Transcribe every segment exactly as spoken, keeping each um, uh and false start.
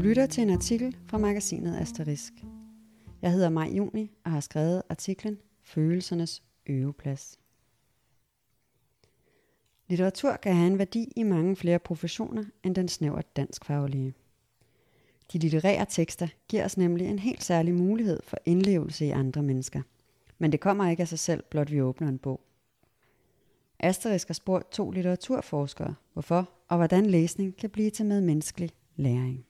Du lytter til en artikel fra magasinet Asterisk. Jeg hedder Maj Juni og har skrevet artiklen Følelsernes Øveplads. Litteratur kan have en værdi i mange flere professioner end den snævert danskfaglige. De litterære tekster giver os nemlig en helt særlig mulighed for indlevelse i andre mennesker. Men det kommer ikke af sig selv, blot vi åbner en bog. Asterisk har spurgt to litteraturforskere, hvorfor og hvordan læsning kan blive til medmenneskelig læring.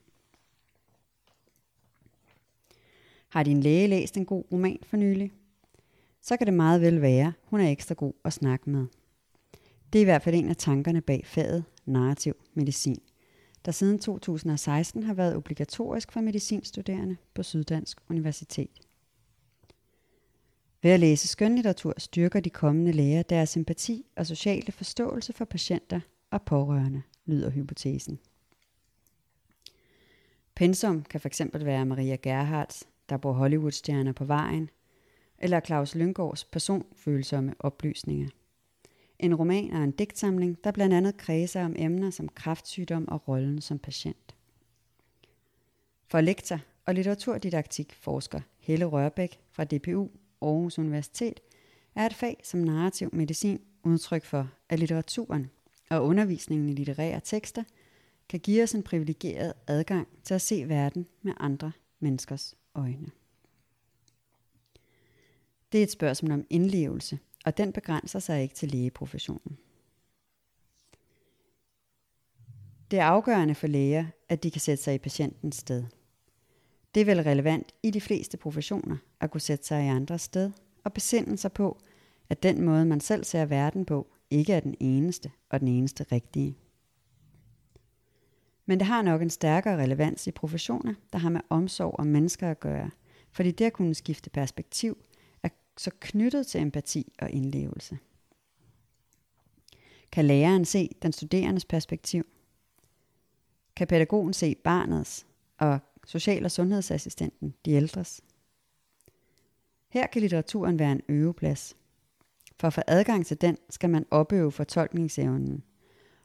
Har din læge læst en god roman for nylig? Så kan det meget vel være, hun er ekstra god at snakke med. Det er i hvert fald en af tankerne bag faget narrativ medicin, der siden to tusind og seksten har været obligatorisk for medicinstuderende på Syddansk Universitet. Ved at læse skønlitteratur styrker de kommende læger deres sympati og sociale forståelse for patienter og pårørende, lyder hypotesen. Pensum kan fx være Maria Gerhardt, der bor Hollywoodstjerner på vejen, eller Claus Lyngårds personfølsomme oplysninger. En roman og en digtsamling, der blandt andet kredser om emner som kræftsygdom og rollen som patient. For lektor og litteraturdidaktik forsker Helle Rørbæk fra D P U Aarhus Universitet er et fag som narrativ medicin udtryk for, at litteraturen og undervisningen i litterære tekster kan give os en privilegeret adgang til at se verden med andre menneskers øjne. Det er et spørgsmål om indlevelse, og den begrænser sig ikke til lægeprofessionen. Det er afgørende for læger, at de kan sætte sig i patientens sted. Det er vel relevant i de fleste professioner at kunne sætte sig i andres sted og besinde sig på, at den måde, man selv ser verden på, ikke er den eneste og den eneste rigtige. Men det har nok en stærkere relevans i professioner, der har med omsorg og mennesker at gøre, fordi det at kunne skifte perspektiv er så knyttet til empati og indlevelse. Kan læreren se den studerendes perspektiv? Kan pædagogen se barnets og social- og sundhedsassistenten de ældres? Her kan litteraturen være en øveplads. For at få adgang til den, skal man opøve fortolkningsevnen.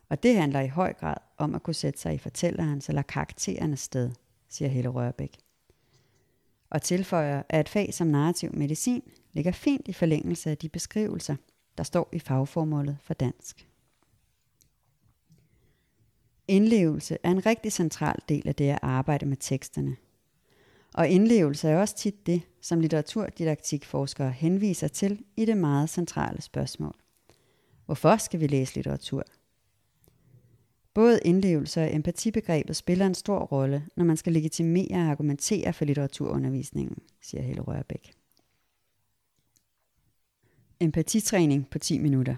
Og det handler i høj grad om at kunne sætte sig i fortællerens eller karakterernes sted, siger Helle Rørbæk. Og tilføjer, at et fag som narrativ medicin ligger fint i forlængelse af de beskrivelser, der står i fagformålet for dansk. Indlevelse er en rigtig central del af det at arbejde med teksterne. Og indlevelse er også tit det, som litteraturdidaktikforskere henviser til i det meget centrale spørgsmål. Hvorfor skal vi læse litteratur? Både indlevelse og empatibegrebet spiller en stor rolle, når man skal legitimere og argumentere for litteraturundervisningen, siger Helle Rørbæk. Empatitræning på ti minutter.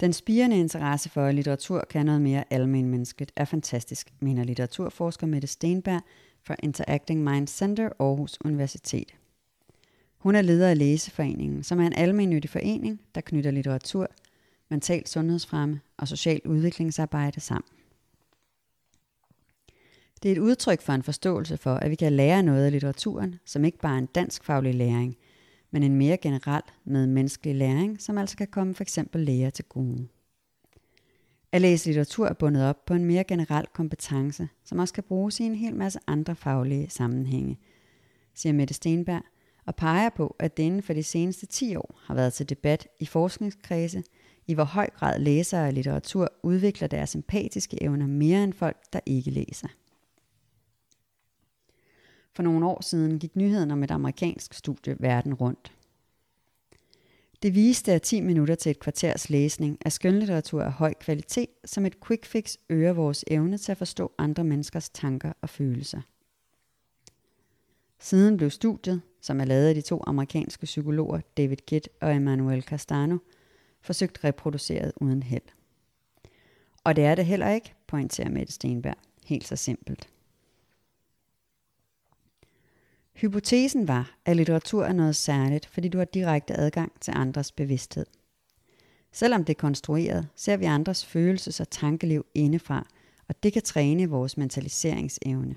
Den spirende interesse for, at litteratur kan noget mere almenmenneskeligt, er fantastisk, mener litteraturforsker Mette Stenberg fra Interacting Mind Center Aarhus Universitet. Hun er leder af Læseforeningen, som er en almennyttig forening, der knytter litteratur, mental sundhedsfremme og social udviklingsarbejde sammen. Det er et udtryk for en forståelse for, at vi kan lære noget af litteraturen, som ikke bare er en danskfaglig læring, men en mere generel medmenneskelig læring, som altså kan komme f.eks. læger til gode. At læse litteratur er bundet op på en mere generel kompetence, som også kan bruges i en hel masse andre faglige sammenhænge, siger Mette Stenberg, og peger på, at det inden for de seneste ti år har været til debat i forskningskredse, i hvor høj grad læsere af litteratur udvikler deres empatiske evner mere end folk, der ikke læser. For nogle år siden gik nyheden om et amerikansk studie verden rundt. Det viste, at ti minutter til et kvarters læsning af skønlitteratur af høj kvalitet som et quick fix øger vores evne til at forstå andre menneskers tanker og følelser. Siden blev studiet, som er lavet af de to amerikanske psykologer David Kidd og Emmanuel Castano, forsøgt reproduceret uden held. Og det er det heller ikke, pointerer Mette Stenberg, helt så simpelt. Hypotesen var, at litteratur er noget særligt, fordi du har direkte adgang til andres bevidsthed. Selvom det er konstrueret, ser vi andres følelses- og tankeliv indefra, og det kan træne vores mentaliseringsevne.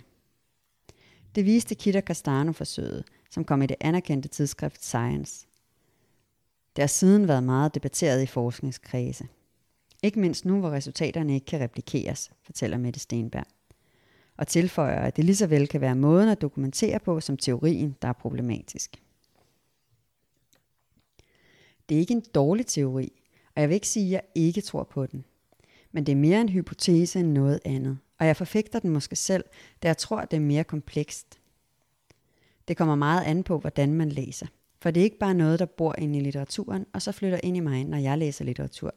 Det viste Kidd og Castano-forsøget, som kom i det anerkendte tidsskrift Science. Det har siden været meget debatteret i forskningskredse. Ikke mindst nu, hvor resultaterne ikke kan replikeres, fortæller Mette Stenberg. og tilføjer, at det lige så vel kan være måden at dokumentere på, som teorien, der er problematisk. Det er ikke en dårlig teori, og jeg vil ikke sige, at jeg ikke tror på den. Men det er mere en hypotese end noget andet, og jeg forfægter den måske selv, da jeg tror, at det er mere komplekst. Det kommer meget an på, hvordan man læser, for det er ikke bare noget, der bor inde i litteraturen, og så flytter ind i mig, når jeg læser litteratur.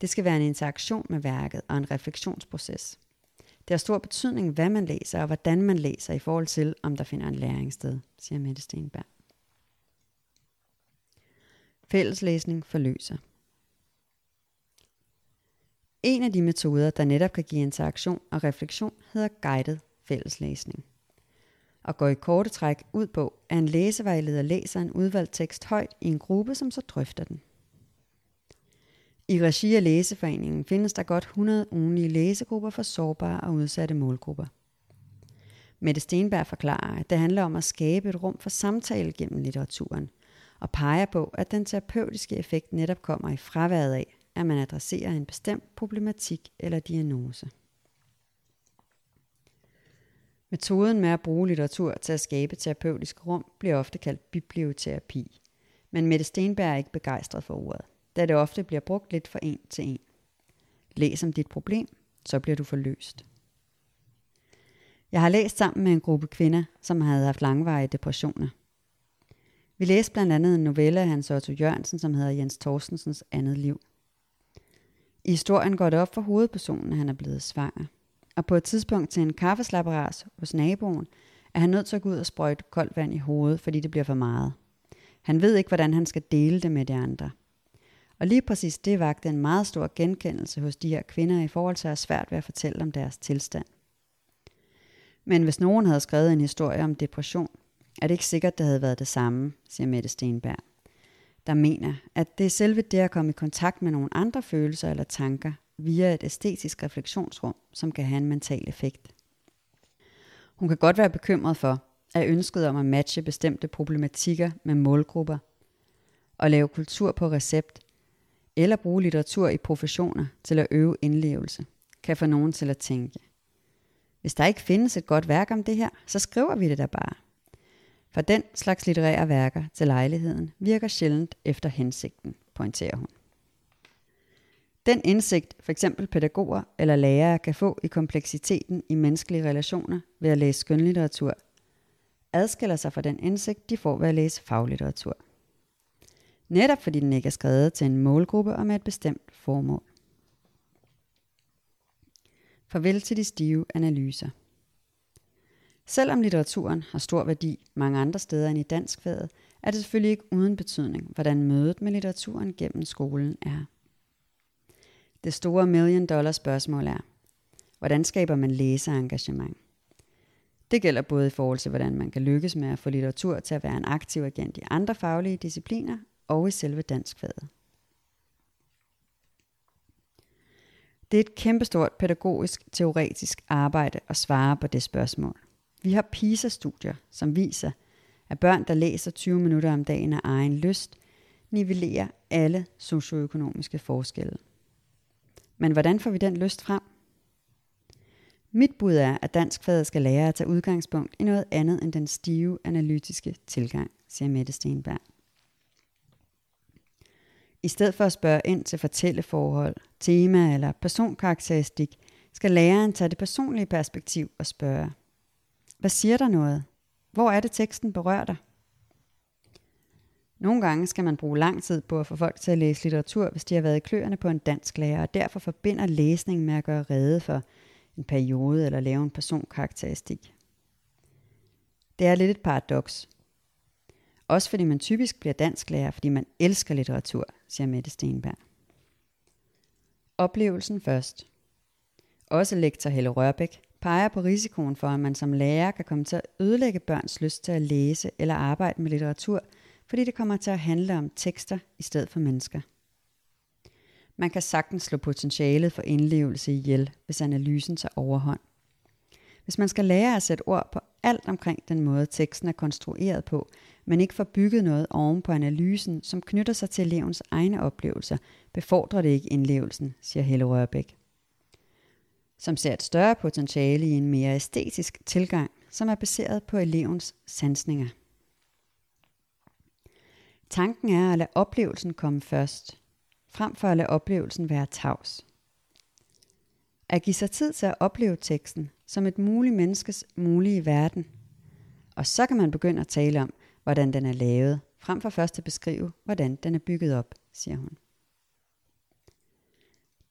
Det skal være en interaktion med værket og en refleksionsproces. Det har stor betydning, hvad man læser og hvordan man læser i forhold til, om der finder en læringssted, siger Mette Stenberg. Fælleslæsning forløser. En af de metoder, der netop kan give interaktion og refleksion, hedder guided fælleslæsning. Og går i korte træk ud på, at en læsevejleder læser en udvalgt tekst højt i en gruppe, som så drøfter den. I regi af Læseforeningen findes der godt hundrede ugentlige læsegrupper for sårbare og udsatte målgrupper. Mette Stenberg forklarer, at det handler om at skabe et rum for samtale gennem litteraturen, og peger på, at den terapeutiske effekt netop kommer i fraværet af, at man adresserer en bestemt problematik eller diagnose. Metoden med at bruge litteratur til at skabe terapeutisk rum bliver ofte kaldt biblioterapi, men Mette Stenberg er ikke begejstret for ordet, da det ofte bliver brugt lidt fra en til en. Læs om dit problem, så bliver du forløst. Jeg har læst sammen med en gruppe kvinder, som havde haft langvarige depressioner. Vi læste blandt andet en novelle af Hans Otto Jørgensen, som hedder Jens Thorstensens andet liv. I historien går det op for hovedpersonen, at han er blevet svanger. Og på et tidspunkt til en kaffeslapperas hos naboen, er han nødt til at gå ud og sprøjte koldt vand i hovedet, fordi det bliver for meget. Han ved ikke, hvordan han skal dele det med de andre. Og lige præcis det vakte en meget stor genkendelse hos de her kvinder i forhold til at have svært ved at fortælle om deres tilstand. Men hvis nogen havde skrevet en historie om depression, er det ikke sikkert, det havde været det samme, siger Mette Stenberg, der mener, at det er selve det at komme i kontakt med nogle andre følelser eller tanker via et æstetisk refleksionsrum, som kan have en mental effekt. Hun kan godt være bekymret for, at ønsket om at matche bestemte problematikker med målgrupper og lave kultur på recept eller bruge litteratur i professioner til at øve indlevelse, kan få nogen til at tænke: hvis der ikke findes et godt værk om det her, så skriver vi det der bare. For den slags litterære værker til lejligheden virker sjældent efter hensigten, pointerer hun. Den indsigt, f.eks. pædagoger eller lærere kan få i kompleksiteten i menneskelige relationer ved at læse skønlitteratur, adskiller sig fra den indsigt, de får ved at læse faglitteratur. Netop fordi den ikke er skrevet til en målgruppe og med et bestemt formål. Farvel til de stive analyser. Selvom litteraturen har stor værdi mange andre steder end i danskfaget, er det selvfølgelig ikke uden betydning, hvordan mødet med litteraturen gennem skolen er. Det store million dollar spørgsmål er, hvordan skaber man læseengagement? Det gælder både i forhold til, hvordan man kan lykkes med at få litteratur til at være en aktiv agent i andre faglige discipliner og i selve danskfaget. Det er et kæmpestort pædagogisk, teoretisk arbejde at svare på det spørgsmål. Vi har PISA-studier, som viser, at børn, der læser tyve minutter om dagen af egen lyst, nivellerer alle socioøkonomiske forskelle. Men hvordan får vi den lyst frem? Mit bud er, at danskfaget skal lære at tage udgangspunkt i noget andet end den stive analytiske tilgang, siger Mette Stenberg. I stedet for at spørge ind til fortælleforhold, tema eller personkarakteristik, skal læreren tage det personlige perspektiv og spørge: hvad siger der noget? Hvor er det teksten berører dig? Nogle gange skal man bruge lang tid på at få folk til at læse litteratur, hvis de har været i kløerne på en dansklærer, og derfor forbinder læsningen med at gøre rede for en periode eller lave en personkarakteristik. Det er lidt et paradoks. Også fordi man typisk bliver dansklærer, fordi man elsker litteratur, siger Mette Stenberg. Oplevelsen først. Også lektor Helle Rørbæk peger på risikoen for, at man som lærer kan komme til at ødelægge børns lyst til at læse eller arbejde med litteratur, fordi det kommer til at handle om tekster i stedet for mennesker. Man kan sagtens slå potentialet for indlevelse ihjel, hvis analysen tager overhånd. Hvis man skal lære at sætte ord på alt omkring den måde, teksten er konstrueret på, men ikke får bygget noget oven på analysen, som knytter sig til elevens egne oplevelser, befordrer det ikke indlevelsen, siger Helle Rørbæk. som ser et større potentiale i en mere æstetisk tilgang, som er baseret på elevens sansninger. Tanken er at lade oplevelsen komme først, frem for at lade oplevelsen være tavs. At give sig tid til at opleve teksten som et muligt menneskes mulige verden. Og så kan man begynde at tale om, hvordan den er lavet, frem for først at beskrive, hvordan den er bygget op, siger hun.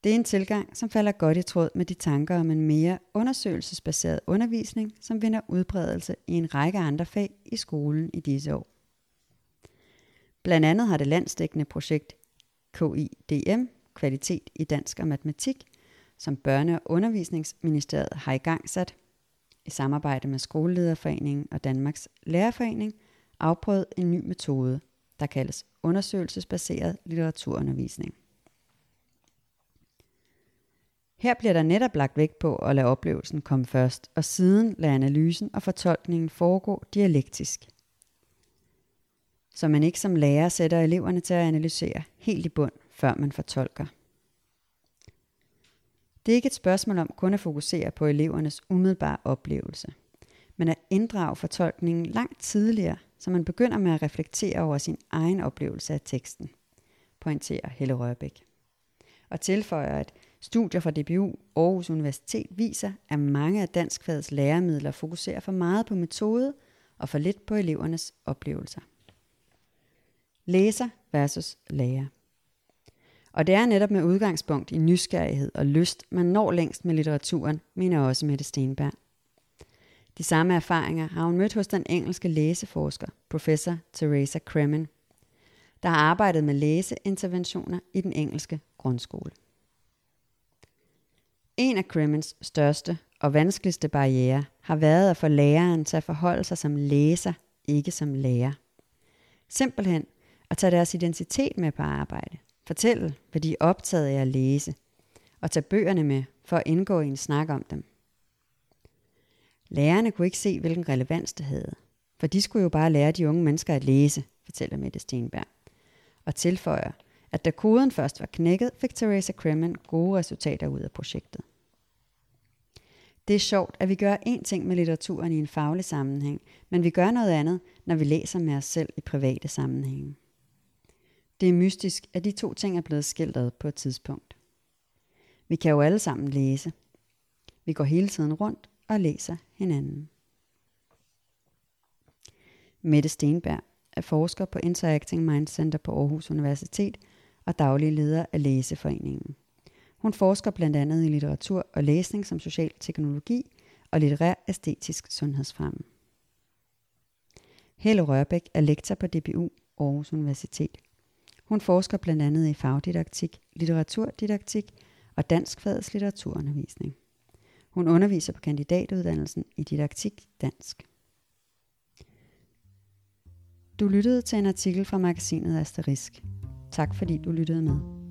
Det er en tilgang, som falder godt i tråd med de tanker om en mere undersøgelsesbaseret undervisning, som vinder udbredelse i en række andre fag i skolen i disse år. Blandt andet har det landsdækkende projekt K I D M, Kvalitet i Dansk og Matematik, som Børne- og Undervisningsministeriet har igangsat, i samarbejde med Skolelederforeningen og Danmarks Lærerforening, afprøvet en ny metode, der kaldes undersøgelsesbaseret litteraturundervisning. Her bliver der netop lagt vægt på at lade oplevelsen komme først, og siden lade analysen og fortolkningen foregå dialektisk. Så man ikke som lærer sætter eleverne til at analysere helt i bund, før man fortolker. Det er ikke et spørgsmål om kun at fokusere på elevernes umiddelbare oplevelse, men at inddrage fortolkningen langt tidligere, så man begynder med at reflektere over sin egen oplevelse af teksten, pointerer Helle Rørbæk. Og tilføjer, at studier fra D B U Aarhus Universitet viser, at mange af danskfagets læremidler fokuserer for meget på metode og for lidt på elevernes oplevelser. Læser versus lærer. Og det er netop med udgangspunkt i nysgerrighed og lyst, man når længst med litteraturen, mener også Mette Stenberg. De samme erfaringer har hun mødt hos den engelske læseforsker, professor Teresa Cremin, der har arbejdet med læseinterventioner i den engelske grundskole. En af Cremins største og vanskeligste barrierer har været at få læreren til at forholde sig som læser, ikke som lærer. Simpelthen at tage deres identitet med på arbejde, fortælle, hvad de er optaget af at læse, og tage bøgerne med for at indgå i en snak om dem. Lærerne kunne ikke se, hvilken relevans det havde, for de skulle jo bare lære de unge mennesker at læse, fortæller Mette Stenberg, og tilføjer, at da koden først var knækket, fik Teresa Cremin gode resultater ud af projektet. Det er sjovt, at vi gør én ting med litteraturen i en faglig sammenhæng, men vi gør noget andet, når vi læser med os selv i private sammenhænge. Det er mystisk, at de to ting er blevet skilt ad på et tidspunkt. Vi kan jo alle sammen læse. Vi går hele tiden rundt og læser hinanden. Mette Stenberg er forsker på Interacting Mind Center på Aarhus Universitet og daglig leder af Læseforeningen. Hun forsker blandt andet i litteratur og læsning som social teknologi og litterær æstetisk sundhedsfremme. Helle Rørbæk er lektor på D B U Aarhus Universitet. Hun forsker blandt andet i fagdidaktik, litteraturdidaktik og danskfagets litteraturundervisning. Hun underviser på kandidatuddannelsen i didaktik dansk. Du lyttede til en artikel fra magasinet Asterisk. Tak fordi du lyttede med.